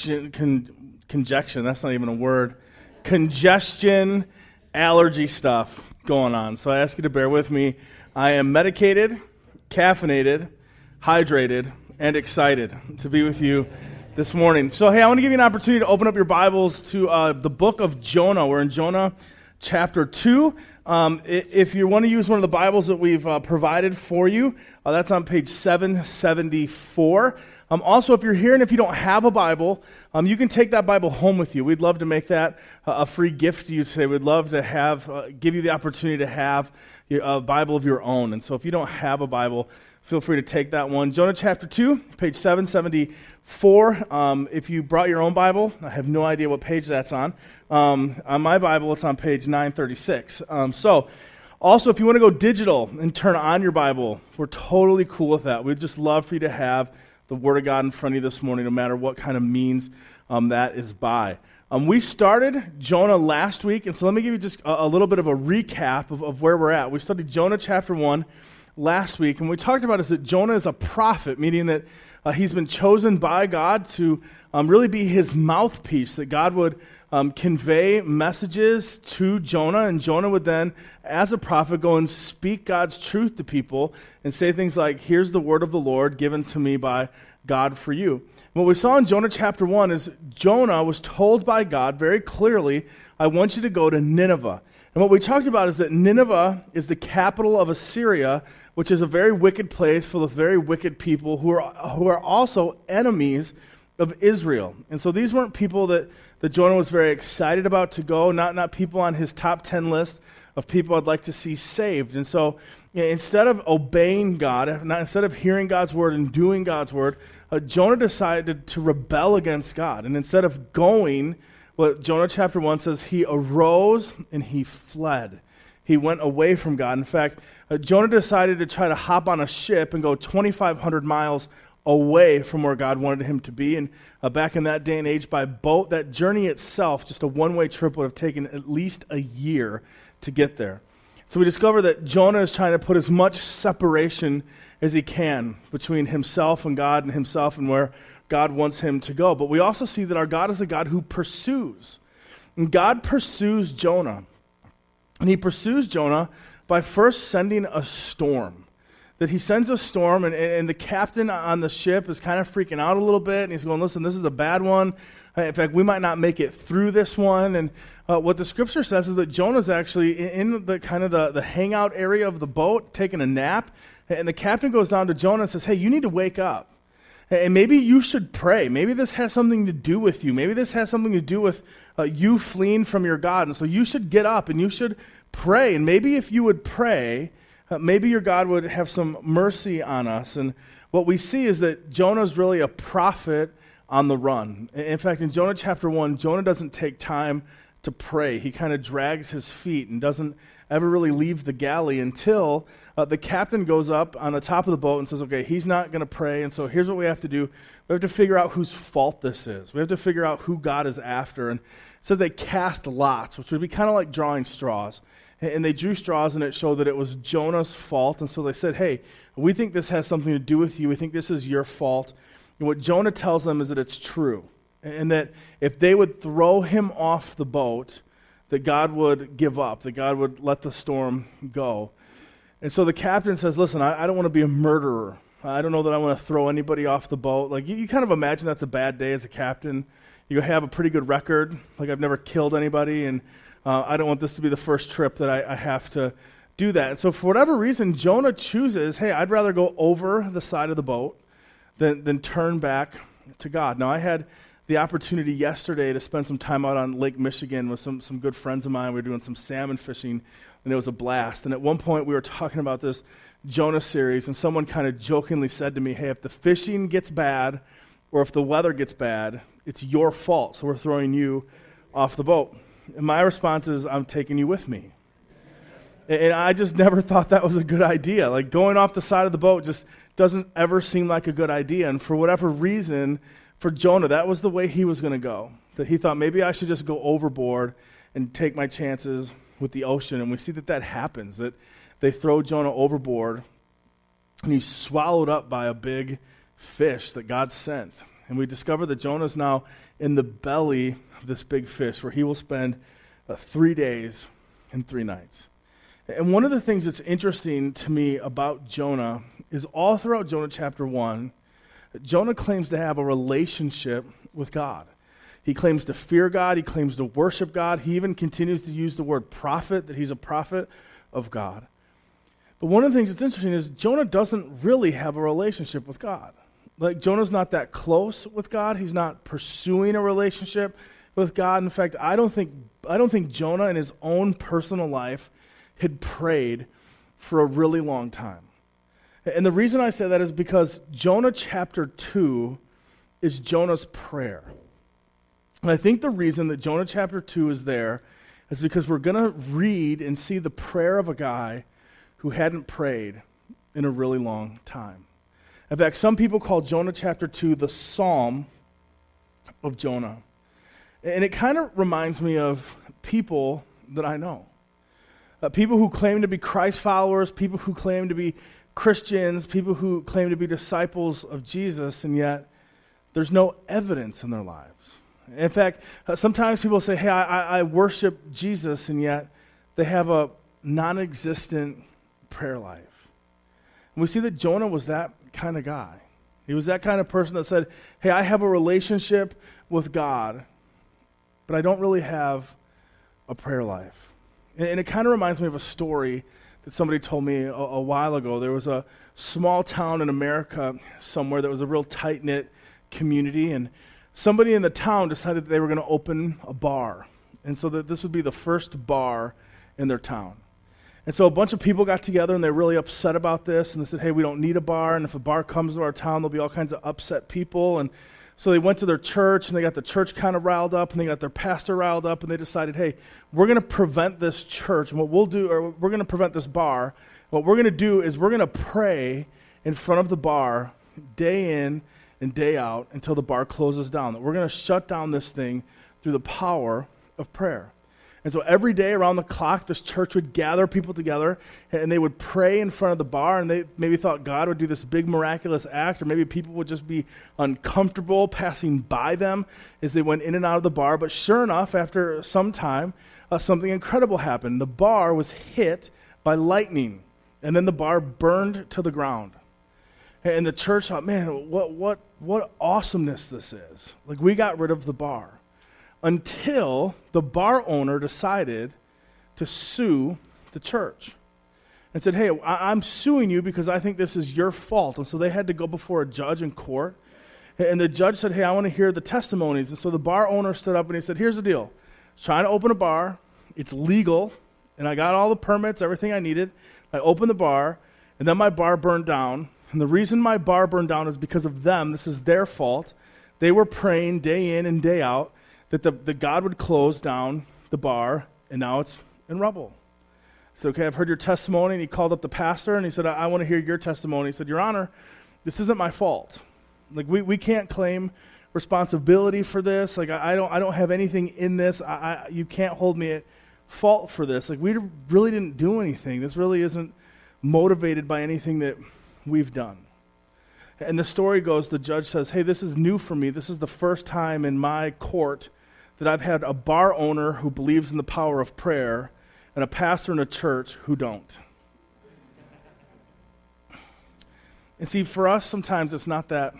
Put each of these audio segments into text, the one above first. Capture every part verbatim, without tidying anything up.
con, congestion, that's not even a word, congestion, allergy stuff going on. So I ask you to bear with me. I am medicated, caffeinated, hydrated, and excited to be with you this morning. So, hey, I want to give you an opportunity to open up your Bibles to uh, the book of Jonah. We're in Jonah chapter two. Um, if you want to use one of the Bibles that we've uh, provided for you, uh, that's on page seven seventy-four. Um, also, if you're here and if you don't have a Bible, um, you can take that Bible home with you. We'd love to make that uh, a free gift to you today. We'd love to have uh, give you the opportunity to have a Bible of your own. And so if you don't have a Bible, feel free to take that one. Jonah chapter two, page seven seventy-four. Um, if you brought your own Bible, I have no idea what page that's on. Um, on my Bible, it's on page nine thirty-six. Um, so, also, if you want to go digital and turn on your Bible, we're totally cool with that. We'd just love for you to have the Word of God in front of you this morning, no matter what kind of means um, that is by. Um, we started Jonah last week, and so let me give you just a, a little bit of a recap of, of where we're at. We studied Jonah chapter one last week, and we talked about is that Jonah is a prophet, meaning that uh, he's been chosen by God to um, really be his mouthpiece, that God would um, convey messages to Jonah, and Jonah would then, as a prophet, go and speak God's truth to people and say things like, here's the word of the Lord given to me by God for you. What we saw in Jonah chapter one is Jonah was told by God very clearly, I want you to go to Nineveh. And what we talked about is that Nineveh is the capital of Assyria, which is a very wicked place full of very wicked people who are who are also enemies of Israel. And so these weren't people that, that Jonah was very excited about to go, not, not people on his top ten list of people I'd like to see saved. And so instead of obeying God, not, instead of hearing God's word and doing God's word, uh, Jonah decided to rebel against God. And instead of going, well, Jonah chapter one says he arose and he fled. He went away from God. In fact, uh, Jonah decided to try to hop on a ship and go twenty-five hundred miles away from where God wanted him to be. And uh, back in that day and age, by boat, that journey itself, just a one-way trip, would have taken at least a year to get there. So we discover that Jonah is trying to put as much separation as he can between himself and God and himself and where God wants him to go. But we also see that our God is a God who pursues. And God pursues Jonah. And he pursues Jonah by first sending a storm. That he sends a storm, and, and the captain on the ship is kind of freaking out a little bit. And he's going, listen, this is a bad one. In fact, we might not make it through this one. And uh, what the scripture says is that Jonah's actually in the kind of the, the hangout area of the boat, taking a nap. And the captain goes down to Jonah and says, hey, you need to wake up. And maybe you should pray. Maybe this has something to do with you. Maybe this has something to do with uh, you fleeing from your God. And so you should get up and you should pray. And maybe if you would pray, uh, maybe your God would have some mercy on us. And what we see is that Jonah's really a prophet on the run. In fact, in Jonah chapter one, Jonah doesn't take time to pray. He kind of drags his feet and doesn't ever really leave the galley until uh, the captain goes up on the top of the boat and says, okay, he's not going to pray, and so here's what we have to do. We have to figure out whose fault this is. We have to figure out who God is after. And so they cast lots, which would be kind of like drawing straws. And they drew straws, and it showed that it was Jonah's fault. And so they said, hey, we think this has something to do with you. We think this is your fault. And what Jonah tells them is that it's true, and that if they would throw him off the boat, that God would give up, that God would let the storm go. And so the captain says, listen, I, I don't want to be a murderer. I don't know that I want to throw anybody off the boat. Like, you, you kind of imagine that's a bad day as a captain. You have a pretty good record. Like, I've never killed anybody, and uh, I don't want this to be the first trip that I, I have to do that. And so for whatever reason, Jonah chooses, hey, I'd rather go over the side of the boat than, than turn back to God. Now, I had the opportunity yesterday to spend some time out on Lake Michigan with some, some good friends of mine. We were doing some salmon fishing, and it was a blast. And at one point, we were talking about this Jonah series, and someone kind of jokingly said to me, hey, if the fishing gets bad or if the weather gets bad, it's your fault, so we're throwing you off the boat. And my response is, I'm taking you with me. And I just never thought that was a good idea. Like, going off the side of the boat just doesn't ever seem like a good idea. And for whatever reason, for Jonah, that was the way he was going to go, that he thought, maybe I should just go overboard and take my chances with the ocean. And we see that that happens, that they throw Jonah overboard, and he's swallowed up by a big fish that God sent. And we discover that Jonah's now in the belly of this big fish, where he will spend uh, three days and three nights. And one of the things that's interesting to me about Jonah is all throughout Jonah chapter one, Jonah claims to have a relationship with God. He claims to fear God. He claims to worship God. He even continues to use the word prophet, that he's a prophet of God. But one of the things that's interesting is Jonah doesn't really have a relationship with God. Like, Jonah's not that close with God. He's not pursuing a relationship with God. In fact, I don't think I don't think Jonah in his own personal life had prayed for a really long time. And the reason I say that is because Jonah chapter two is Jonah's prayer. And I think the reason that Jonah chapter two is there is because we're going to read and see the prayer of a guy who hadn't prayed in a really long time. In fact, some people call Jonah chapter two the Psalm of Jonah. And it kind of reminds me of people that I know. Uh, people who claim to be Christ followers, people who claim to be Christians, people who claim to be disciples of Jesus, and yet there's no evidence in their lives. In fact, uh, sometimes people say, hey, I, I worship Jesus, and yet they have a non-existent prayer life. And we see that Jonah was that kind of guy. He was that kind of person that said, hey, I have a relationship with God, but I don't really have a prayer life. And it kind of reminds me of a story that somebody told me a, a while ago. There was a small town in America somewhere that was a real tight-knit community, and somebody in the town decided that they were going to open a bar. And so that this would be the first bar in their town. And so a bunch of people got together, and they were really upset about this, and they said, hey, we don't need a bar, and if a bar comes to our town, there'll be all kinds of upset people. And so they went to their church, and they got the church kind of riled up, and they got their pastor riled up, and they decided, hey, we're going to prevent this church, and what we'll do, or we're going to prevent this bar. What we're going to do is we're going to pray in front of the bar day in and day out until the bar closes down. We're going to shut down this thing through the power of prayer. And so every day around the clock, this church would gather people together, and they would pray in front of the bar, and they maybe thought God would do this big miraculous act, or maybe people would just be uncomfortable passing by them as they went in and out of the bar. But sure enough, after some time, uh, something incredible happened. The bar was hit by lightning, and then the bar burned to the ground. And the church thought, man, what what what awesomeness this is. Like, we got rid of the bar. Until the bar owner decided to sue the church and said, hey, I'm suing you because I think this is your fault. And so they had to go before a judge in court. And the judge said, hey, I want to hear the testimonies. And so the bar owner stood up and he said, here's the deal. I was trying to open a bar. It's legal. And I got all the permits, everything I needed. I opened the bar. And then my bar burned down. And the reason my bar burned down is because of them. This is their fault. They were praying day in and day out that the, the God would close down the bar, and now it's in rubble. I said, okay, I've heard your testimony. And he called up the pastor, and he said, I, I want to hear your testimony. He said, Your Honor, this isn't my fault. Like, we, we can't claim responsibility for this. Like, I, I don't I don't have anything in this. I, I you can't hold me at fault for this. Like, we really didn't do anything. This really isn't motivated by anything that we've done. And the story goes, the judge says, hey, this is new for me. This is the first time in my court that I've had a bar owner who believes in the power of prayer and a pastor in a church who don't. And see, for us, sometimes it's not that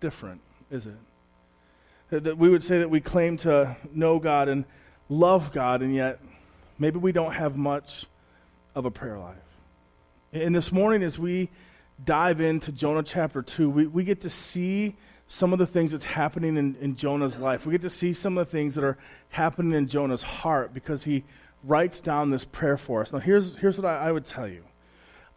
different, is it? That, that we would say that we claim to know God and love God, and yet maybe we don't have much of a prayer life. And this morning, as we dive into Jonah chapter two, we, we get to see some of the things that's happening in, in Jonah's life. We get to see some of the things that are happening in Jonah's heart because he writes down this prayer for us. Now, here's here's what I, I would tell you.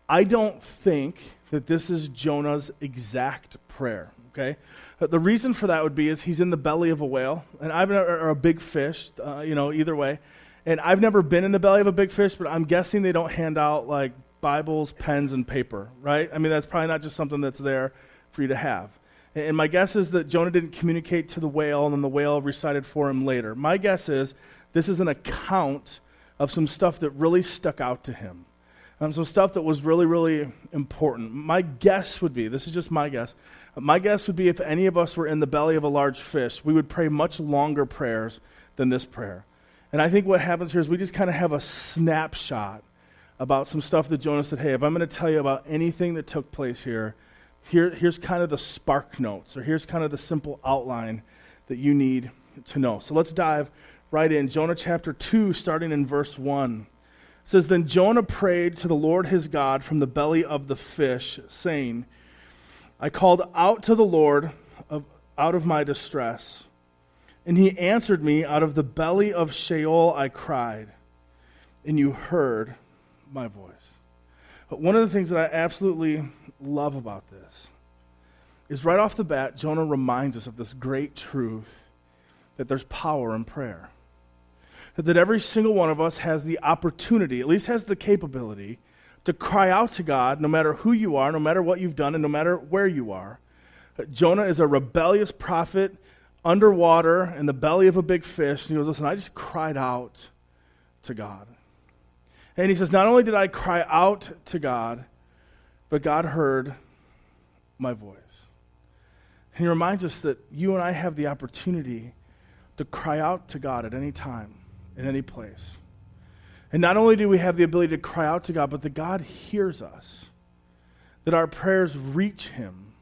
I don't think that this is Jonah's exact prayer, okay? The reason for that would be is he's in the belly of a whale, and I've never, or a big fish, uh, you know, either way. And I've never been in the belly of a big fish, but I'm guessing they don't hand out, like, Bibles, pens, and paper, right? I mean, that's probably not just something that's there for you to have. And my guess is that Jonah didn't communicate to the whale, and then the whale recited for him later. My guess is this is an account of some stuff that really stuck out to him. Um, so stuff that was really, really important. My guess would be, this is just my guess, my guess would be if any of us were in the belly of a large fish, we would pray much longer prayers than this prayer. And I think what happens here is we just kind of have a snapshot about some stuff that Jonah said, hey, if I'm going to tell you about anything that took place here, here here's kind of the spark notes, or here's kind of the simple outline that you need to know. So let's dive right in. Jonah chapter two, starting in verse one. It says, then Jonah prayed to the Lord his God from the belly of the fish, saying, I called out to the Lord of, out of my distress, and he answered me. Out of the belly of Sheol I cried, and you heard my voice. But one of the things that I absolutely love about this is right off the bat, Jonah reminds us of this great truth that there's power in prayer. That every single one of us has the opportunity, at least has the capability, to cry out to God no matter who you are, no matter what you've done, and no matter where you are. Jonah is a rebellious prophet underwater in the belly of a big fish. And he goes, listen, I just cried out to God. And he says, not only did I cry out to God, but God heard my voice. And he reminds us that you and I have the opportunity to cry out to God at any time, in any place. And not only do we have the ability to cry out to God, but that God hears us, that our prayers reach him,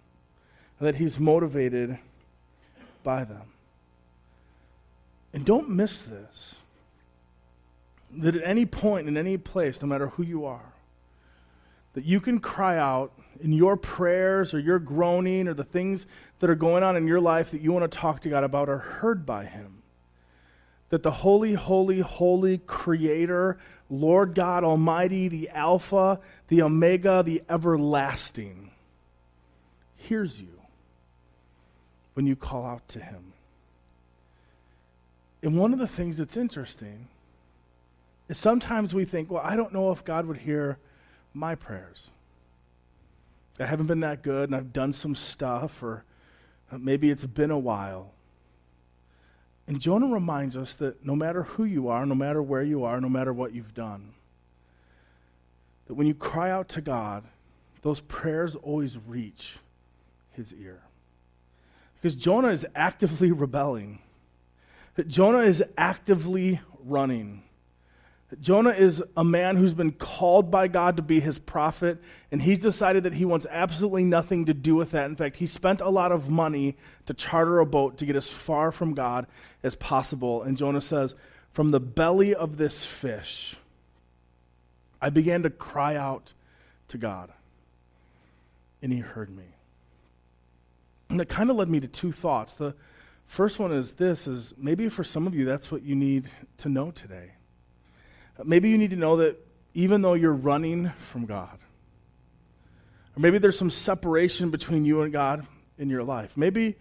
and that he's motivated by them. And don't miss this, that at any point, in any place, no matter who you are, that you can cry out in your prayers or your groaning or the things that are going on in your life that you want to talk to God about are heard by him. That the holy, holy, holy Creator, Lord God Almighty, the Alpha, the Omega, the Everlasting, hears you when you call out to him. And one of the things that's interesting is sometimes we think, well, I don't know if God would hear my prayers. I haven't been that good, and I've done some stuff, or maybe it's been a while. And Jonah reminds us that no matter who you are, no matter where you are, no matter what you've done, that when you cry out to God, those prayers always reach his ear. Because Jonah is actively rebelling. Jonah is actively running. Jonah is a man who's been called by God to be his prophet, and he's decided that he wants absolutely nothing to do with that. In fact, he spent a lot of money to charter a boat to get as far from God as possible. And Jonah says, from the belly of this fish, I began to cry out to God, and he heard me. And that kind of led me to two thoughts. The first one is this, is maybe for some of you, that's what you need to know today. Maybe you need to know that even though you're running from God, or maybe there's some separation between you and God in your life. Maybe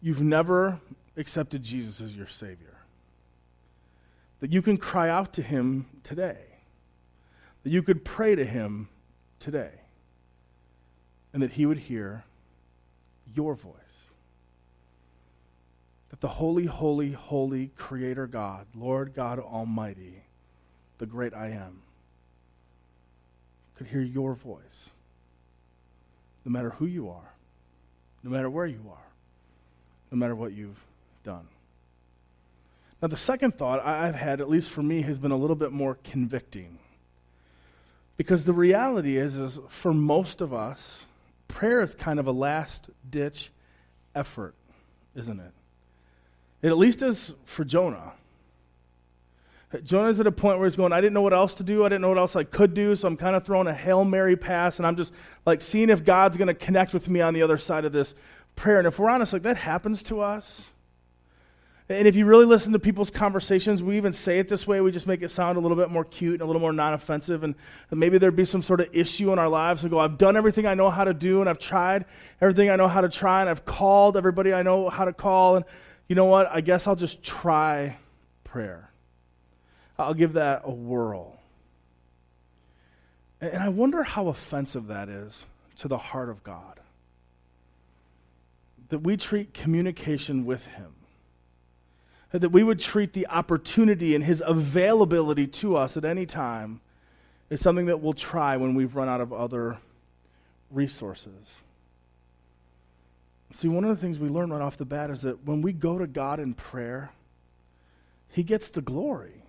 you've never accepted Jesus as your Savior. That you can cry out to him today. That you could pray to him today. And that he would hear your voice. That the holy, holy, holy Creator God, Lord God Almighty, the great I am, could hear your voice, no matter who you are, no matter where you are, no matter what you've done. Now, the second thought I've had, at least for me, has been a little bit more convicting. Because the reality is, is for most of us, prayer is kind of a last-ditch effort, isn't it? It at least is for Jonah. Jonah's at a point where he's going, I didn't know what else to do. I didn't know what else I could do, so I'm kind of throwing a Hail Mary pass, and I'm just like seeing if God's going to connect with me on the other side of this prayer. And if we're honest, like that happens to us. And if you really listen to people's conversations, we even say it this way. We just make it sound a little bit more cute and a little more non-offensive, and maybe there'd be some sort of issue in our lives. We go, I've done everything I know how to do, and I've tried everything I know how to try, and I've called everybody I know how to call, and you know what? I guess I'll just try prayer. I'll give that a whirl. And I wonder how offensive that is to the heart of God. That we treat communication with him. That we would treat the opportunity and his availability to us at any time is something that we'll try when we've run out of other resources. See, one of the things we learn right off the bat is that when we go to God in prayer, He gets the glory.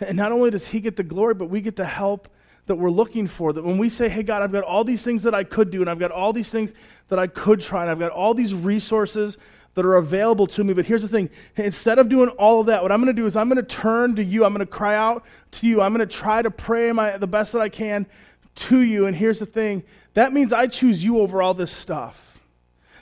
And not only does He get the glory, but we get the help that we're looking for. That when we say, hey, God, I've got all these things that I could do, and I've got all these things that I could try, and I've got all these resources that are available to me. But here's the thing. Instead of doing all of that, what I'm going to do is I'm going to turn to you. I'm going to cry out to you. I'm going to try to pray my, the best that I can to you. And here's the thing. That means I choose you over all this stuff.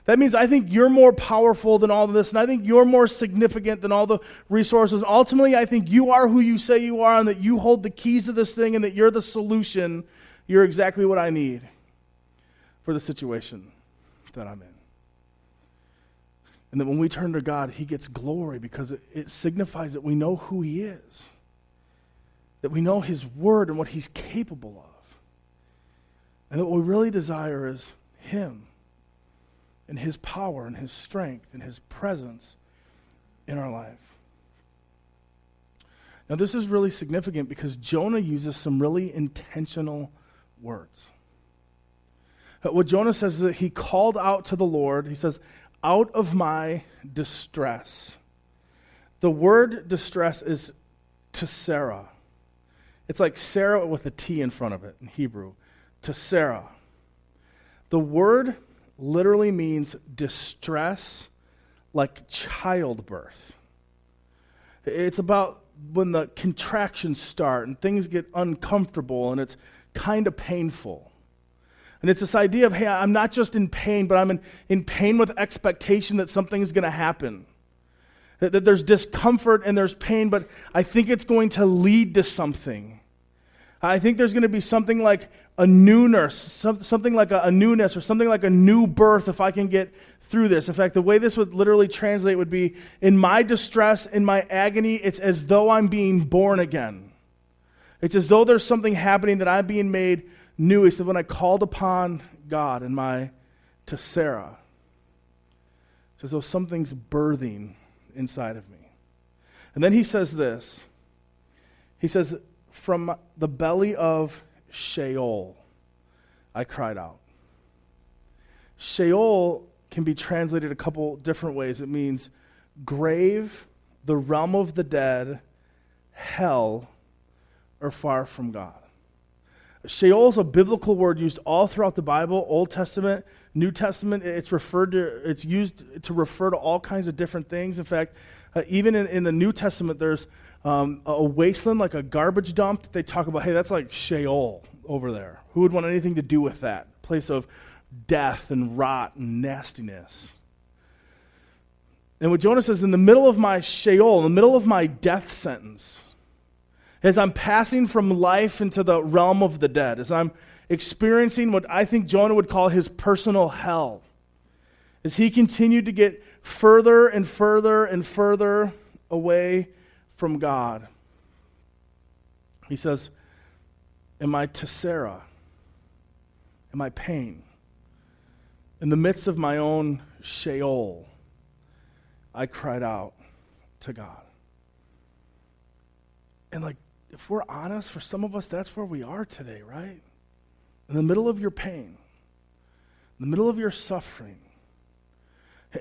That means I think you're more powerful than all of this, and I think you're more significant than all the resources. And ultimately, I think you are who you say you are, and that you hold the keys to this thing, and that you're the solution. You're exactly what I need for the situation that I'm in. And that when we turn to God, He gets glory because it, it signifies that we know who He is, that we know His word and what He's capable of, and that what we really desire is Him, and His power, and His strength, and His presence in our life. Now, this is really significant because Jonah uses some really intentional words. What Jonah says is that he called out to the Lord. He says, out of my distress. The word distress is tsarah. It's like Sarah with a T in front of it in Hebrew. Tsarah. The word literally means distress, like childbirth. It's about when the contractions start and things get uncomfortable and it's kind of painful. And it's this idea of, hey, I'm not just in pain, but I'm in, in pain with expectation that something's going to happen. That, that there's discomfort and there's pain, but I think it's going to lead to something. I think there's going to be something like a newness, something like a newness or something like a new birth if I can get through this. In fact, the way this would literally translate would be, in my distress, in my agony, it's as though I'm being born again. It's as though there's something happening that I'm being made new. He said, when I called upon God in my tsarah, it's as though something's birthing inside of me. And then he says this. He says, from the belly of Sheol, I cried out. Sheol can be translated a couple different ways. It means grave, the realm of the dead, hell, or far from God. Sheol is a biblical word used all throughout the Bible, Old Testament, New Testament. It's referred to. It's used to refer to all kinds of different things. In fact, uh, even in, in the New Testament, there's Um, a wasteland, like a garbage dump, that they talk about, hey, that's like Sheol over there. Who would want anything to do with that? Place of death and rot and nastiness. And what Jonah says, in the middle of my Sheol, in the middle of my death sentence, as I'm passing from life into the realm of the dead, as I'm experiencing what I think Jonah would call his personal hell, as he continued to get further and further and further away from God. He says, in my tsarah, in my pain, in the midst of my own Sheol, I cried out to God. And like, if we're honest, for some of us, that's where we are today, right? In the middle of your pain, in the middle of your suffering,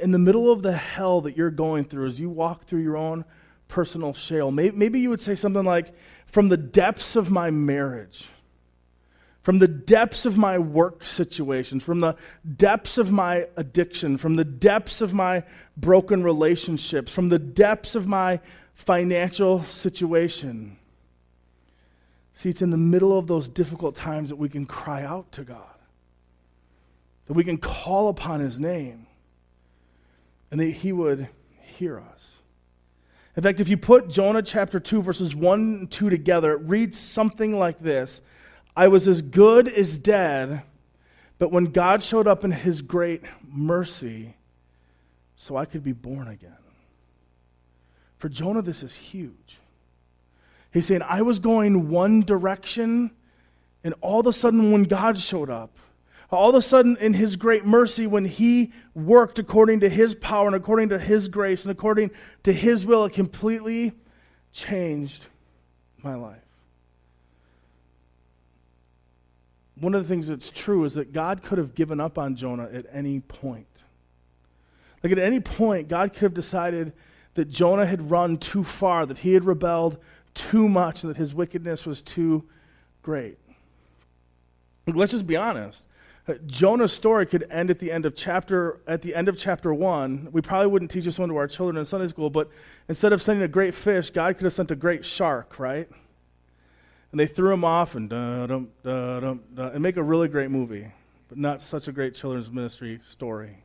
in the middle of the hell that you're going through as you walk through your own personal Sheol. Maybe you would say something like, from the depths of my marriage, from the depths of my work situation, from the depths of my addiction, from the depths of my broken relationships, from the depths of my financial situation. See, it's in the middle of those difficult times that we can cry out to God, that we can call upon His name, and that He would hear us. In fact, if you put Jonah chapter two, verses one and two together, it reads something like this. I was as good as dead, but when God showed up in His great mercy, so I could be born again. For Jonah, this is huge. He's saying, I was going one direction, and all of a sudden when God showed up, all of a sudden, in His great mercy, when He worked according to His power and according to His grace and according to His will, it completely changed my life. one of the things that's true is that God could have given up on Jonah at any point. Like at any point, God could have decided that Jonah had run too far, that he had rebelled too much, and that his wickedness was too great. Like, let's just be honest. Jonah's story could end at the end of chapter at the end of chapter one. We probably wouldn't teach this one to our children in Sunday school, but instead of sending a great fish, God could have sent a great shark, right? And they threw him off and da dum da dum da, and make a really great movie, but not such a great children's ministry story.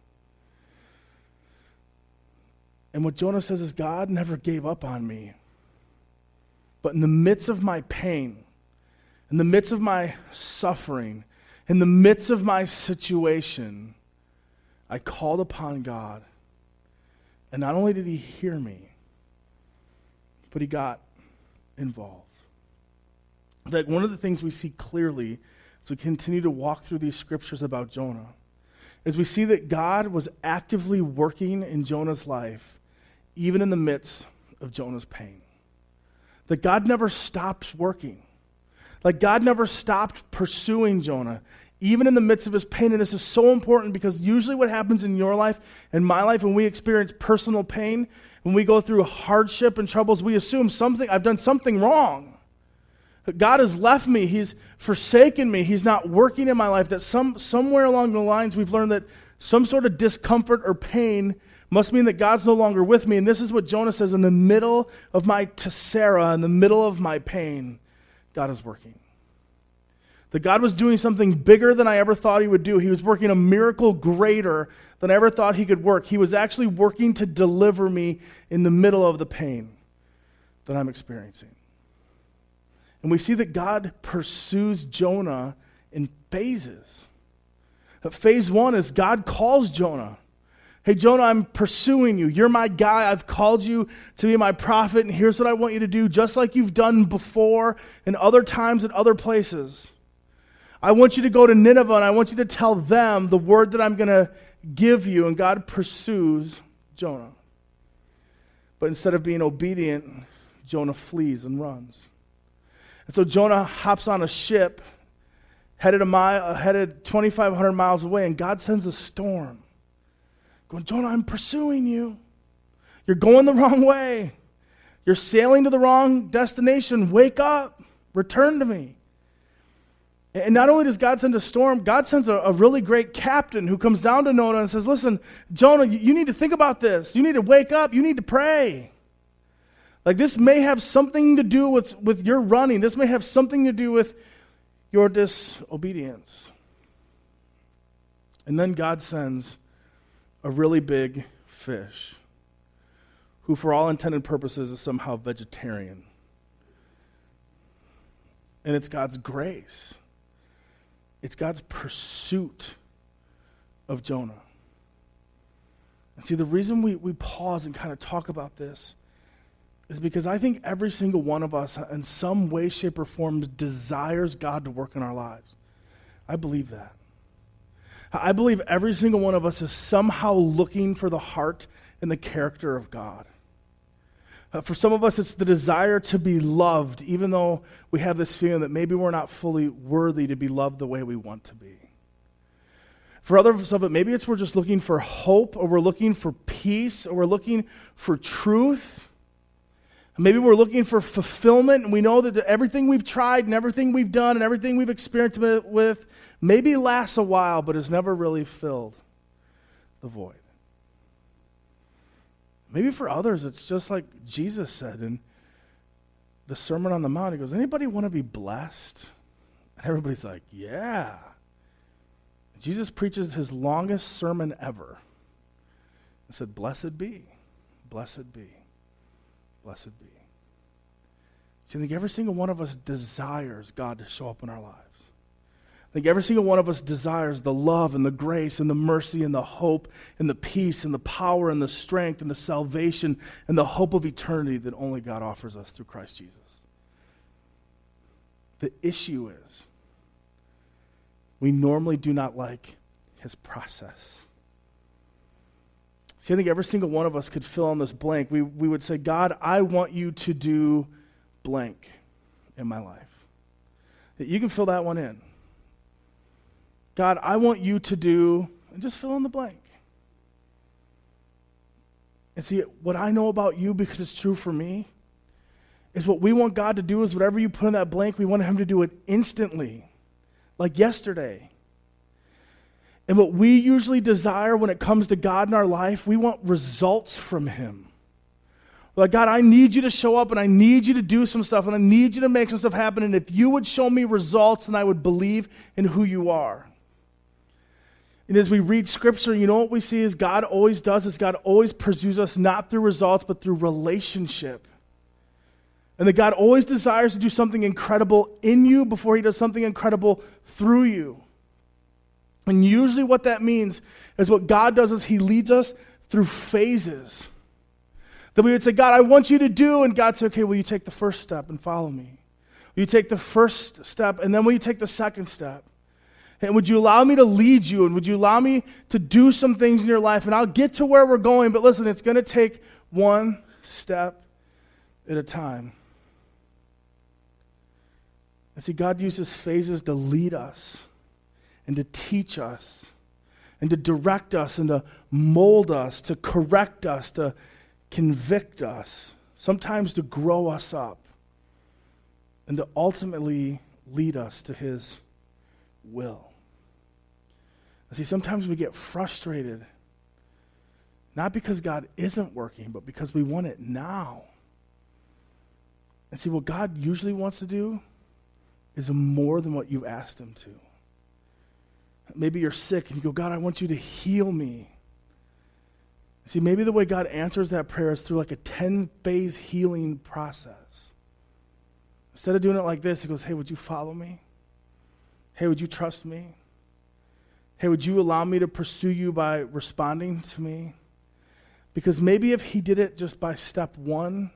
And what Jonah says is, God never gave up on me. But in the midst of my pain, in the midst of my suffering, in the midst of my situation, I called upon God. And not only did he hear me, but he got involved. Like one of the things we see clearly as we continue to walk through these scriptures about Jonah is we see that God was actively working in Jonah's life, even in the midst of Jonah's pain. That God never stops working. Like God never stopped pursuing Jonah, even in the midst of his pain. And this is so important because usually what happens in your life and my life when we experience personal pain, when we go through hardship and troubles, we assume something, I've done something wrong. God has left me. He's forsaken me. He's not working in my life. That some somewhere along the lines we've learned that some sort of discomfort or pain must mean that God's no longer with me. And this is what Jonah says, in the middle of my tessera, in the middle of my pain, God is working. That God was doing something bigger than I ever thought he would do. He was working a miracle greater than I ever thought he could work. He was actually working to deliver me in the middle of the pain that I'm experiencing. And we see that God pursues Jonah in phases. Phase one is God calls Jonah. Hey, Jonah, I'm pursuing you. You're my guy. I've called you to be my prophet, and here's what I want you to do, just like you've done before and other times at other places. I want you to go to Nineveh, and I want you to tell them the word that I'm going to give you, and God pursues Jonah. But instead of being obedient, Jonah flees and runs. And so Jonah hops on a ship, headed a mile, headed twenty-five hundred miles away, and God sends a storm. Going, Jonah, I'm pursuing you. You're going the wrong way. You're sailing to the wrong destination. Wake up. Return to me. And not only does God send a storm, God sends a, a really great captain who comes down to Jonah and says, listen, Jonah, you, you need to think about this. You need to wake up. You need to pray. Like this may have something to do with, with your running. This may have something to do with your disobedience. And then God sends a really big fish who for all intended purposes is somehow vegetarian. And it's God's grace. It's God's pursuit of Jonah. And see, the reason we, we pause and kind of talk about this is because I think every single one of us in some way, shape, or form desires God to work in our lives. I believe that. I believe every single one of us is somehow looking for the heart and the character of God. Uh, for some of us, it's the desire to be loved, even though we have this feeling that maybe we're not fully worthy to be loved the way we want to be. For others of it, maybe it's we're just looking for hope, or we're looking for peace, or we're looking for truth. Maybe we're looking for fulfillment, and we know that everything we've tried and everything we've done and everything we've experienced with maybe lasts a while, but has never really filled the void. Maybe for others, it's just like Jesus said in the Sermon on the Mount. He goes, anybody want to be blessed? And everybody's like, yeah. Jesus preaches his longest sermon ever. He said, blessed be, blessed be. Blessed be. See, I think every single one of us desires God to show up in our lives. I think every single one of us desires the love and the grace and the mercy and the hope and the peace and the power and the strength and the salvation and the hope of eternity that only God offers us through Christ Jesus. The issue is we normally do not like his process. See, I think every single one of us could fill in this blank. We we would say, God, I want you to do blank in my life. You can fill that one in. God, I want you to do, and just fill in the blank. And see, what I know about you, because it's true for me, is what we want God to do is whatever you put in that blank, we want him to do it instantly, like yesterday. And what we usually desire when it comes to God in our life, we want results from him. We're like, God, I need you to show up, and I need you to do some stuff, and I need you to make some stuff happen, and if you would show me results, then I would believe in who you are. And as we read Scripture, you know what we see is God always does is God always pursues us not through results, but through relationship. And that God always desires to do something incredible in you before he does something incredible through you. And usually what that means is what God does is he leads us through phases. That we would say, God, I want you to do, and God said, okay, will you take the first step and follow me? Will you take the first step, and then will you take the second step? And would you allow me to lead you? And would you allow me to do some things in your life? And I'll get to where we're going, but listen, it's going to take one step at a time. And see, God uses phases to lead us and to teach us and to direct us and to mold us, to correct us, to convict us, sometimes to grow us up and to ultimately lead us to his will. See, sometimes we get frustrated, not because God isn't working, but because we want it now. And see, what God usually wants to do is more than what you've asked him to. Maybe you're sick and you go, God, I want you to heal me. See, maybe the way God answers that prayer is through like a ten-phase healing process. Instead of doing it like this, he goes, hey, would you follow me? Hey, would you trust me? Hey, would you allow me to pursue you by responding to me? Because maybe if he did it just by step one,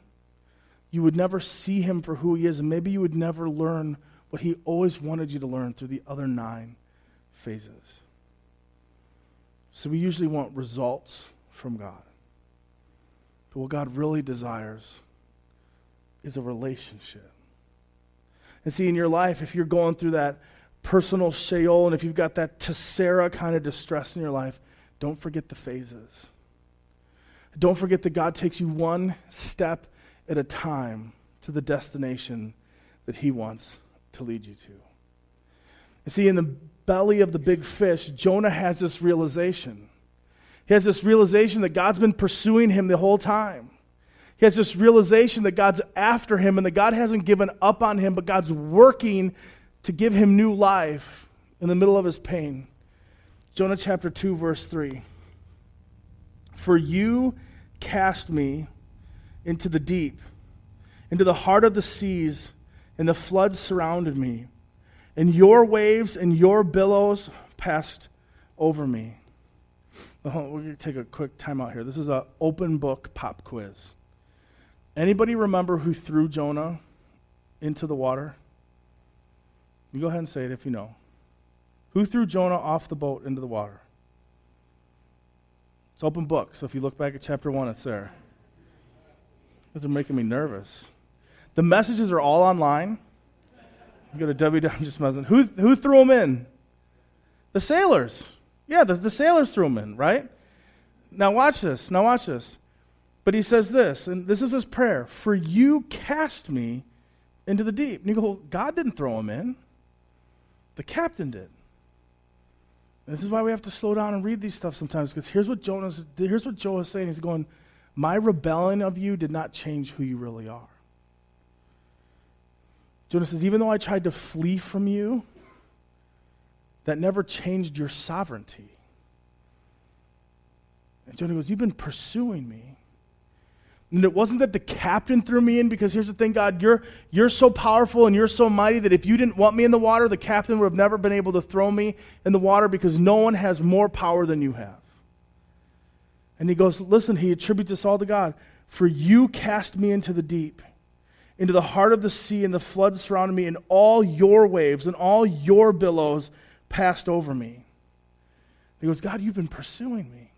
you would never see him for who he is, and maybe you would never learn what he always wanted you to learn through the other nine phases. So we usually want results from God. But what God really desires is a relationship. And see, in your life, if you're going through that personal Sheol, and if you've got that Tessera kind of distress in your life, don't forget the phases. Don't forget that God takes you one step at a time to the destination that he wants to lead you to. And see, in the belly of the big fish, Jonah has this realization. He has this realization that God's been pursuing him the whole time. He has this realization that God's after him and that God hasn't given up on him, but God's working to give him new life in the middle of his pain. Jonah chapter two, verse three. For you cast me into the deep, into the heart of the seas, and the floods surrounded me, and your waves and your billows passed over me. We're going to take a quick time out here. This is an open book pop quiz. Anybody remember who threw Jonah into the water? You go ahead and say it if you know. Who threw Jonah off the boat into the water? It's open book, so if you look back at chapter one, it's there. These are making me nervous. The messages are all online. You go to W W W, I'm just messing. Who, who threw them in? The sailors. Yeah, the, the sailors threw them in, right? Now watch this, now watch this. But he says this, and this is his prayer. For you cast me into the deep. And you go, well, God didn't throw him in. The captain did. And this is why we have to slow down and read these stuff sometimes, because here's what Jonah's, here's what Jonah's saying. He's going, my rebellion of you did not change who you really are. Jonah says, even though I tried to flee from you, that never changed your sovereignty. And Jonah goes, you've been pursuing me. And it wasn't that the captain threw me in, because here's the thing, God, you're, you're so powerful and you're so mighty that if you didn't want me in the water, the captain would have never been able to throw me in the water, because no one has more power than you have. And he goes, listen, he attributes this all to God. For you cast me into the deep, into the heart of the sea, and the floods surrounded me, and all your waves and all your billows passed over me. He goes, God, you've been pursuing me.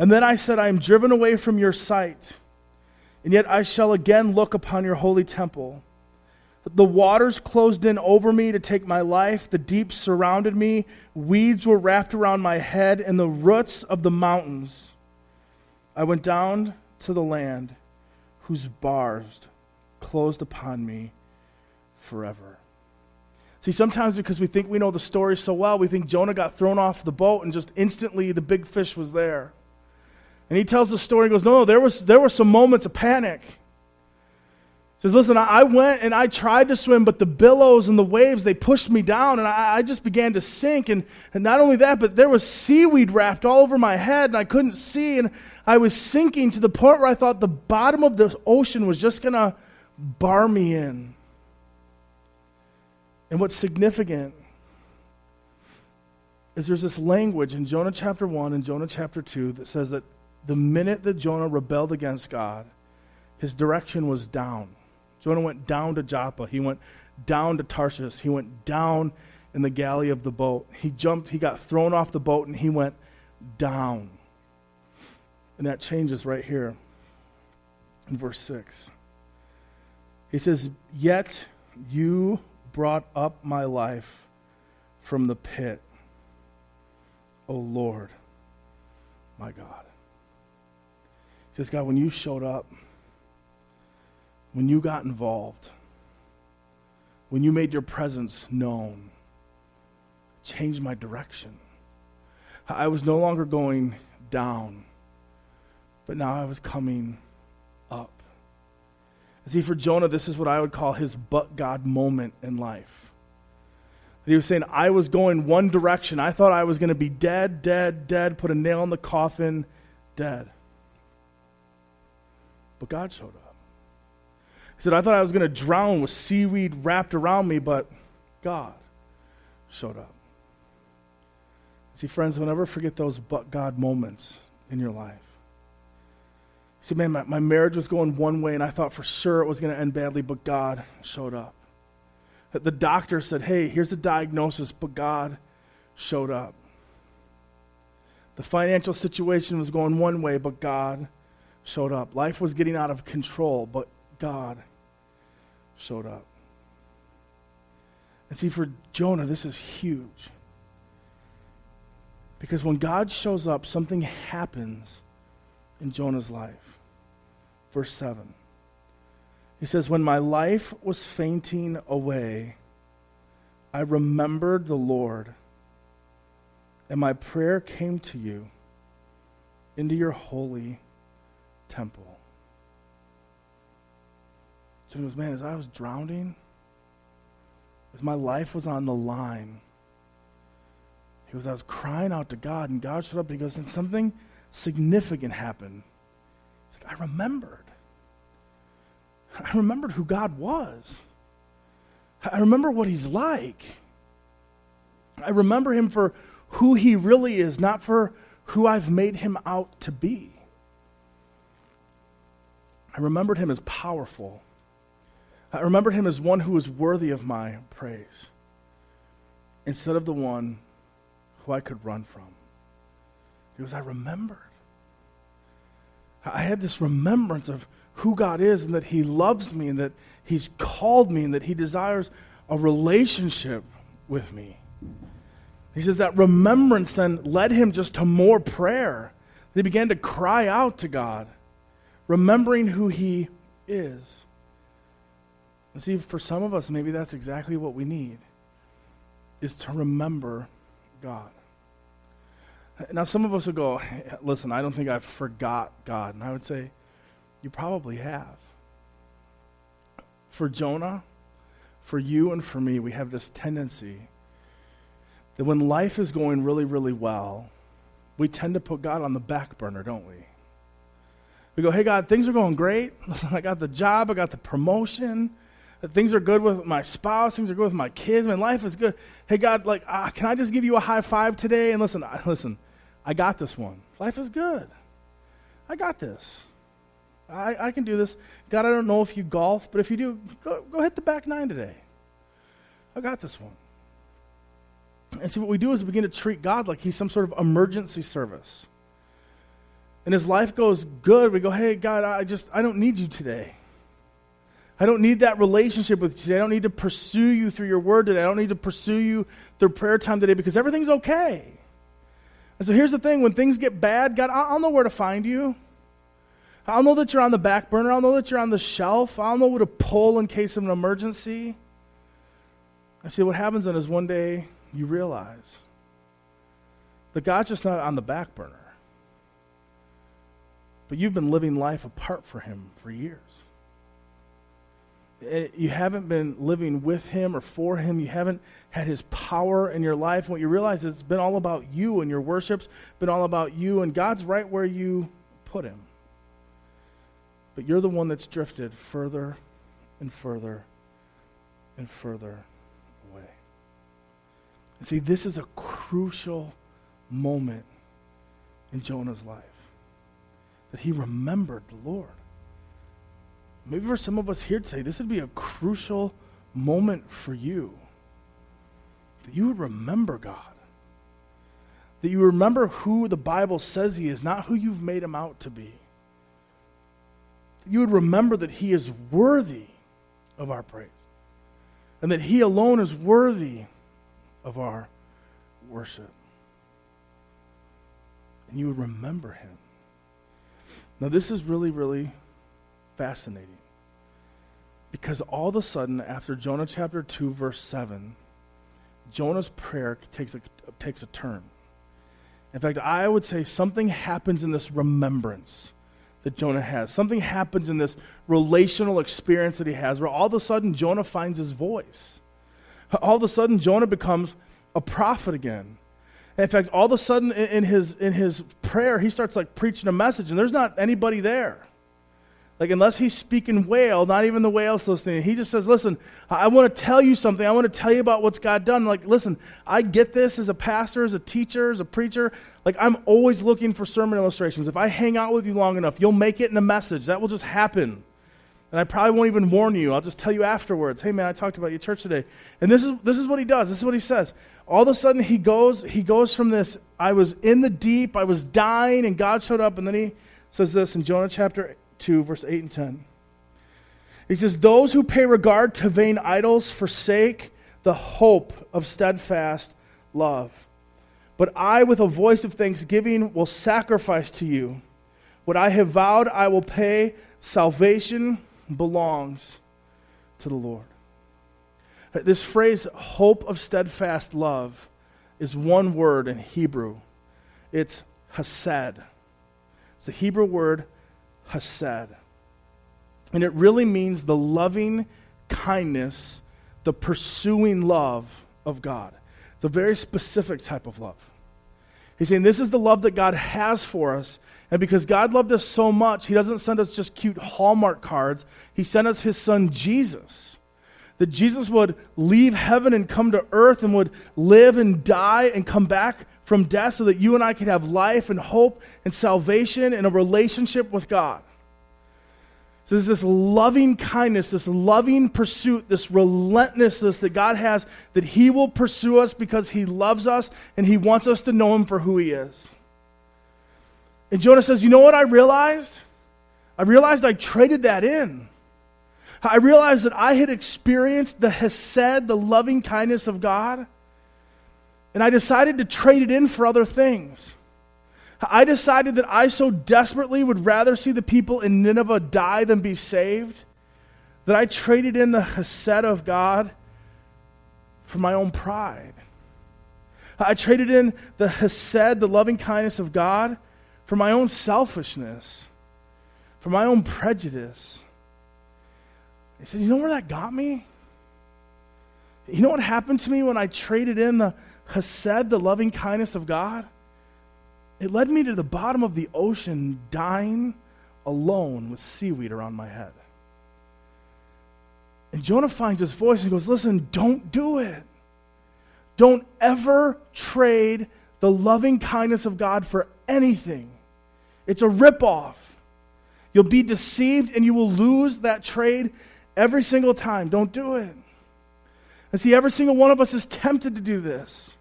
And then I said, I am driven away from your sight, and yet I shall again look upon your holy temple. The waters closed in over me to take my life. The deep surrounded me. Weeds were wrapped around my head, and the roots of the mountains. I went down to the land whose bars closed upon me forever. See, sometimes because we think we know the story so well, we think Jonah got thrown off the boat and just instantly the big fish was there. And he tells the story and goes, no, no, there was there were some moments of panic. He says, listen, I went and I tried to swim, but the billows and the waves, they pushed me down, and I, I just began to sink. And, and not only that, but there was seaweed wrapped all over my head, and I couldn't see, and I was sinking to the point where I thought the bottom of the ocean was just going to bar me in. And what's significant is there's this language in Jonah chapter one and Jonah chapter two that says that the minute that Jonah rebelled against God, his direction was down. Jonah went down to Joppa. He went down to Tarshish. He went down in the galley of the boat. He jumped, he got thrown off the boat, and he went down. And that changes right here in verse six. He says, yet you brought up my life from the pit, O Lord, my God. He says, God, when you showed up, when you got involved, when you made your presence known, changed my direction. I was no longer going down, but now I was coming up. And see, for Jonah, this is what I would call his but God moment in life. He was saying, I was going one direction. I thought I was going to be dead, dead, dead, put a nail in the coffin, dead. But God showed up. He said, I thought I was going to drown with seaweed wrapped around me, but God showed up. See, friends, I'll never forget those but God moments in your life. You see, man, my, my marriage was going one way, and I thought for sure it was going to end badly, but God showed up. The doctor said, hey, here's a diagnosis, but God showed up. The financial situation was going one way, but God showed up. Life was getting out of control, but God showed up. And see, for Jonah, this is huge. Because when God shows up, something happens in Jonah's life. Verse seven. He says, when my life was fainting away, I remembered the Lord, and my prayer came to you into your holy temple. So he goes, man, as I was drowning, as my life was on the line, he goes, I was crying out to God, and God showed up, and he goes, and something significant happened. He's like, I remembered. I remembered who God was. I remember what he's like. I remember him for who he really is, not for who I've made him out to be. I remembered him as powerful. I remembered him as one who is worthy of my praise, instead of the one who I could run from. It was I remembered. I had this remembrance of who God is, and that he loves me, and that he's called me, and that he desires a relationship with me. He says that remembrance then led him just to more prayer. He began to cry out to God, remembering who he is. And see, for some of us, maybe that's exactly what we need, is to remember God. Now, some of us would go, listen, I don't think I forgot God. And I would say, you probably have. For Jonah, for you, and for me, we have this tendency that when life is going really, really well, we tend to put God on the back burner, don't we? We go, hey, God, things are going great. I got the job. I got the promotion. Things are good with my spouse. Things are good with my kids. Man, life is good. Hey, God, like, uh, can I just give you a high five today? And listen, I, listen, I got this one. Life is good. I got this. I, I can do this. God, I don't know if you golf, but if you do, go, go hit the back nine today. I got this one. And see, what we do is we begin to treat God like he's some sort of emergency service. And as life goes good, we go, hey, God, I just, I don't need you today. I don't need that relationship with you today. I don't need to pursue you through your word today. I don't need to pursue you through prayer time today because everything's okay. And so here's the thing. When things get bad, God, I'll know where to find you. I'll know that you're on the back burner. I'll know that you're on the shelf. I'll know where to pull in case of an emergency. I see what happens then is one day you realize that God's just not on the back burner. But you've been living life apart from him for years. You haven't been living with him or for him. You haven't had his power in your life. What you realize is it's been all about you, and your worship's been all about you, and God's right where you put him. But you're the one that's drifted further and further and further away. And see, this is a crucial moment in Jonah's life, that he remembered the Lord. Maybe for some of us here today, this would be a crucial moment for you, that you would remember God, that you remember who the Bible says he is, not who you've made him out to be. That you would remember that he is worthy of our praise, and that he alone is worthy of our worship. And you would remember him. Now, this is really, really fascinating, because all of a sudden, after Jonah chapter two, verse seven, Jonah's prayer takes a, takes a turn. In fact, I would say something happens in this remembrance that Jonah has. Something happens in this relational experience that he has, where all of a sudden, Jonah finds his voice. All of a sudden, Jonah becomes a prophet again. In fact, all of a sudden in his in his prayer, he starts like preaching a message, and there's not anybody there. Like, unless he's speaking whale, not even the whale's listening. He just says, listen, I want to tell you something. I want to tell you about what's God done. Like, listen, I get this as a pastor, as a teacher, as a preacher. Like, I'm always looking for sermon illustrations. If I hang out with you long enough, you'll make it in a message. That will just happen. And I probably won't even warn you. I'll just tell you afterwards. Hey, man, I talked about your church today. And this is this is what he does. This is what he says. All of a sudden, he goes he goes from this, I was in the deep, I was dying, and God showed up. And then he says this in Jonah chapter two, verse eight and ten. He says, those who pay regard to vain idols forsake the hope of steadfast love. But I, with a voice of thanksgiving, will sacrifice to you. What I have vowed, I will pay. Salvation belongs to the Lord. This phrase, hope of steadfast love, is one word in Hebrew. It's hased. It's the Hebrew word hased. And it really means the loving kindness, the pursuing love of God. It's a very specific type of love. He's saying this is the love that God has for us. And because God loved us so much, he doesn't send us just cute Hallmark cards. He sent us his son, Jesus. That Jesus would leave heaven and come to earth and would live and die and come back from death so that you and I could have life and hope and salvation and a relationship with God. So there's this loving kindness, this loving pursuit, this relentlessness that God has, that he will pursue us because he loves us and he wants us to know him for who he is. And Jonah says, you know what I realized? I realized I traded that in. I realized that I had experienced the hesed, the loving kindness of God, and I decided to trade it in for other things. I decided that I so desperately would rather see the people in Nineveh die than be saved, that I traded in the hesed of God for my own pride. I traded in the hesed, the loving kindness of God, for my own selfishness, for my own prejudice. He said, you know where that got me? You know what happened to me when I traded in the hesed, the loving kindness of God? It led me to the bottom of the ocean, dying alone with seaweed around my head. And Jonah finds his voice and goes, listen, don't do it. Don't ever trade the loving kindness of God for anything. It's a ripoff. You'll be deceived and you will lose that trade every single time. Don't do it. And see, every single one of us is tempted to do this.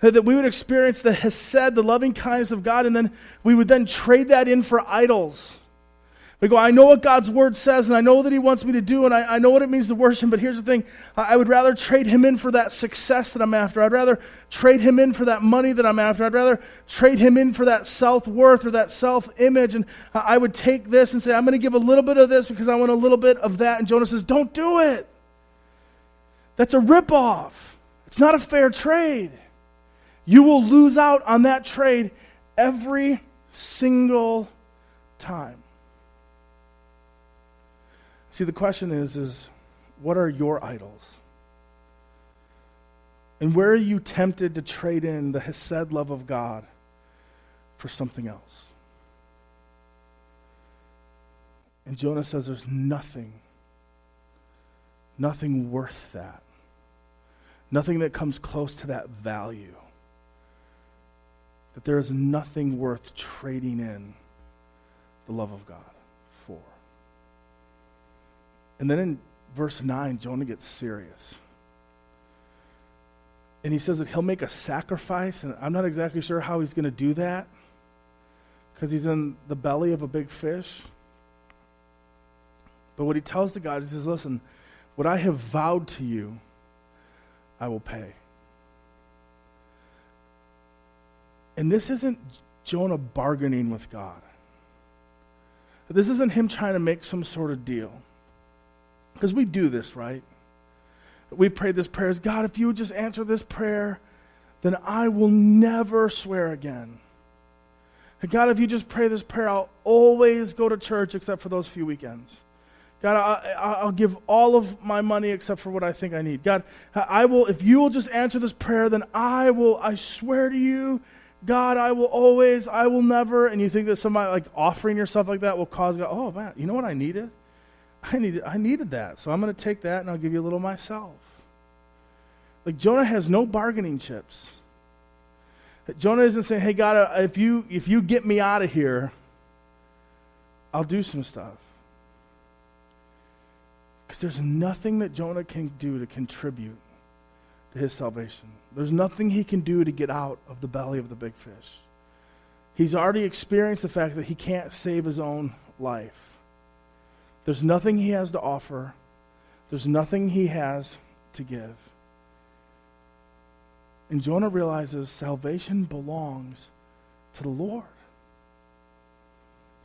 That we would experience the hesed, the loving kindness of God, and then we would then trade that in for idols. We go, I know what God's word says, and I know that he wants me to do, and I, I know what it means to worship him, but here's the thing. I, I would rather trade him in for that success that I'm after. I'd rather trade him in for that money that I'm after. I'd rather trade him in for that self-worth or that self-image, and I, I would take this and say, I'm going to give a little bit of this because I want a little bit of that, and Jonah says, don't do it. That's a ripoff. It's not a fair trade. You will lose out on that trade every single time. See, the question is, is what are your idols? And where are you tempted to trade in the chesed love of God for something else? And Jonah says there's nothing, nothing worth that. Nothing that comes close to that value. That there is nothing worth trading in the love of God for. And then in verse nine, Jonah gets serious. And he says that he'll make a sacrifice, and I'm not exactly sure how he's going to do that because he's in the belly of a big fish. But what he tells the God, he says, listen, what I have vowed to you, I will pay. And this isn't Jonah bargaining with God. This isn't him trying to make some sort of deal. Because we do this, right? We've prayed this prayer. God, if you would just answer this prayer, then I will never swear again. And God, if you just pray this prayer, I'll always go to church except for those few weekends. God, I, I'll give all of my money except for what I think I need. God, I will. If you will just answer this prayer, then I will, I swear to you, God, I will always, I will never. And you think that somebody like offering yourself like that will cause God, oh man, you know what I needed? I needed, I needed that. So I'm going to take that and I'll give you a little myself. Like Jonah has no bargaining chips. Jonah isn't saying, hey God, if you if you get me out of here, I'll do some stuff. Because there's nothing that Jonah can do to contribute to his salvation. There's nothing he can do to get out of the belly of the big fish. He's already experienced the fact that he can't save his own life. There's nothing he has to offer. There's nothing he has to give. And Jonah realizes salvation belongs to the Lord.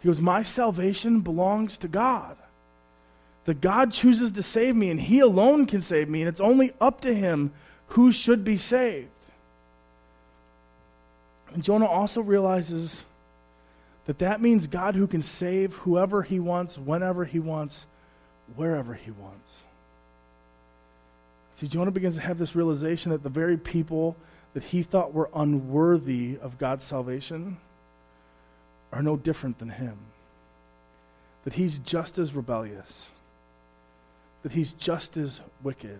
He goes, my salvation belongs to God. That God chooses to save me, and he alone can save me, and it's only up to him who should be saved. And Jonah also realizes that that means God who can save whoever he wants, whenever he wants, wherever he wants. See, Jonah begins to have this realization that the very people that he thought were unworthy of God's salvation are no different than him. That he's just as rebellious. That he's just as wicked,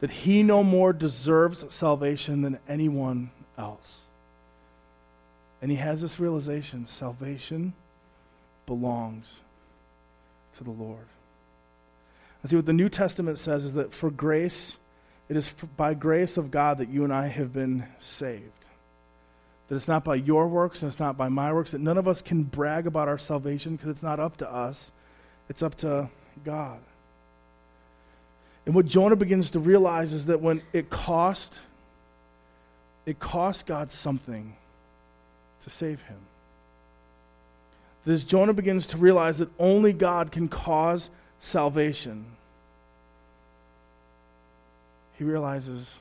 that he no more deserves salvation than anyone else. And he has this realization, salvation belongs to the Lord. And see, what the New Testament says is that for grace, it is by grace of God that you and I have been saved. That it's not by your works and it's not by my works, that none of us can brag about our salvation because it's not up to us, it's up to God. And what Jonah begins to realize is that when it cost, it cost God something to save him. This Jonah begins to realize that only God can cause salvation. He realizes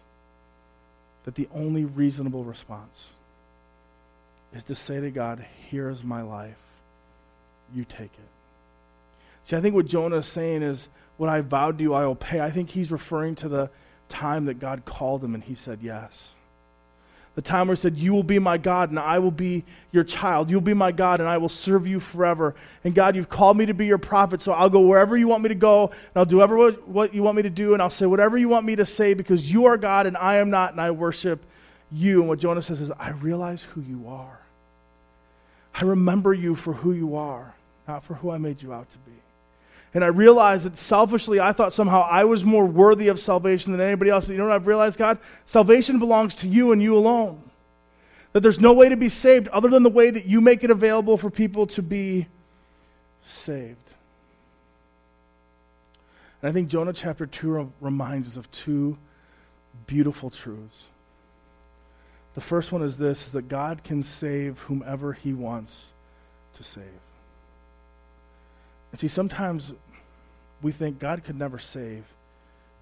that the only reasonable response is to say to God, here is my life, you take it. See, I think what Jonah is saying is, what I vowed to you, I will pay. I think he's referring to the time that God called him and he said yes. The time where he said, you will be my God and I will be your child. You'll be my God and I will serve you forever. And God, you've called me to be your prophet, so I'll go wherever you want me to go and I'll do whatever what you want me to do and I'll say whatever you want me to say because you are God and I am not and I worship you. And what Jonah says is, I realize who you are. I remember you for who you are, not for who I made you out to be. And I realized that selfishly I thought somehow I was more worthy of salvation than anybody else. But you know what I've realized, God? Salvation belongs to you and you alone. That there's no way to be saved other than the way that you make it available for people to be saved. And I think Jonah chapter two reminds us of two beautiful truths. The first one is this, is that God can save whomever he wants to save. And see, sometimes we think God could never save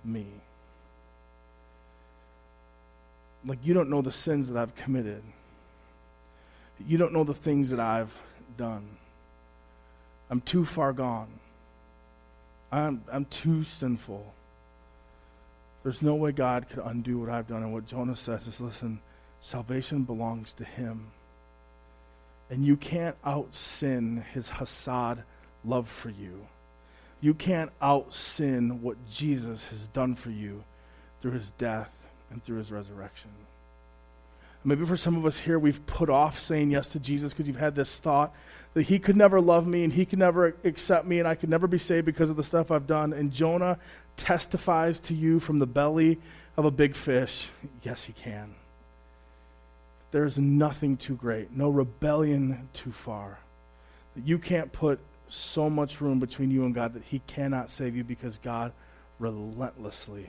me. Like, you don't know the sins that I've committed. You don't know the things that I've done. I'm too far gone. I'm I'm too sinful. There's no way God could undo what I've done. And what Jonah says is, listen, salvation belongs to him. And you can't out-sin his Hassad love for you. You can't out-sin what Jesus has done for you through his death and through his resurrection. Maybe for some of us here, we've put off saying yes to Jesus because you've had this thought that he could never love me and he could never accept me and I could never be saved because of the stuff I've done. And Jonah testifies to you from the belly of a big fish, yes, he can. There's nothing too great, no rebellion too far. You can't put so much room between you and God that he cannot save you, because God relentlessly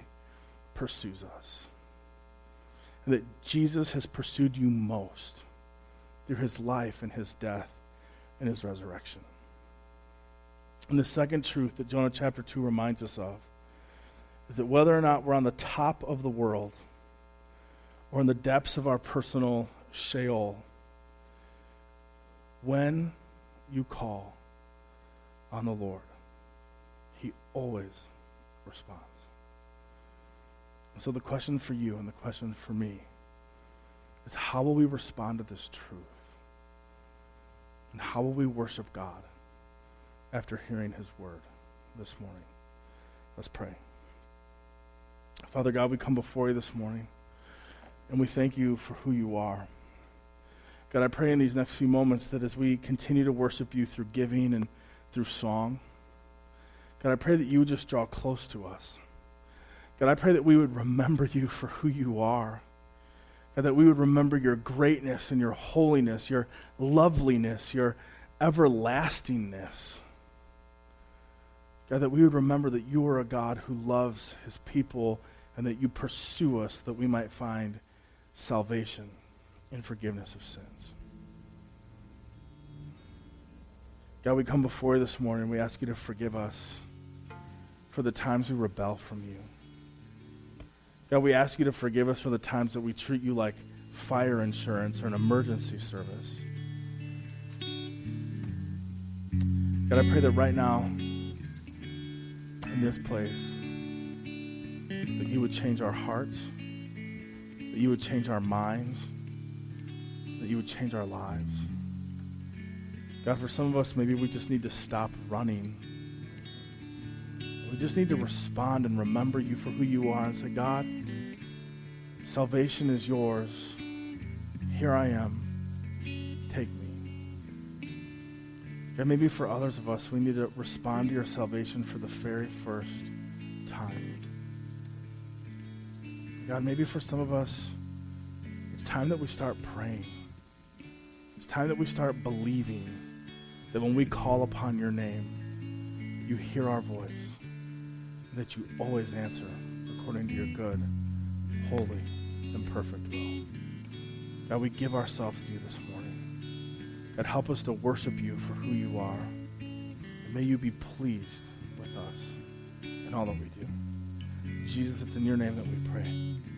pursues us. That Jesus has pursued you most through his life and his death and his resurrection. And the second truth that Jonah chapter two reminds us of is that whether or not we're on the top of the world or in the depths of our personal Sheol, when you call on the Lord, he always responds. So the question for you and the question for me is, how will we respond to this truth? And how will we worship God after hearing his word this morning? Let's pray. Father God, we come before you this morning, and we thank you for who you are. God, I pray in these next few moments that as we continue to worship you through giving and through song, God, I pray that you would just draw close to us. God, I pray that we would remember you for who you are. God, that we would remember your greatness and your holiness, your loveliness, your everlastingness. God, that we would remember that you are a God who loves his people and that you pursue us that we might find salvation and forgiveness of sins. God, we come before you this morning. We ask you to forgive us for the times we rebel from you. God, we ask you to forgive us for the times that we treat you like fire insurance or an emergency service. God, I pray that right now, in this place, that you would change our hearts, that you would change our minds, that you would change our lives. God, for some of us, maybe we just need to stop running. We just need to respond and remember you for who you are and say, God, salvation is yours. Here I am. Take me. God, maybe for others of us, we need to respond to your salvation for the very first time. God, maybe for some of us, it's time that we start praying. It's time that we start believing that when we call upon your name, you hear our voice, that you always answer according to your good, holy, and perfect will. God, we give ourselves to you this morning. God, help us to worship you for who you are. And may you be pleased with us in all that we do. Jesus, it's in your name that we pray.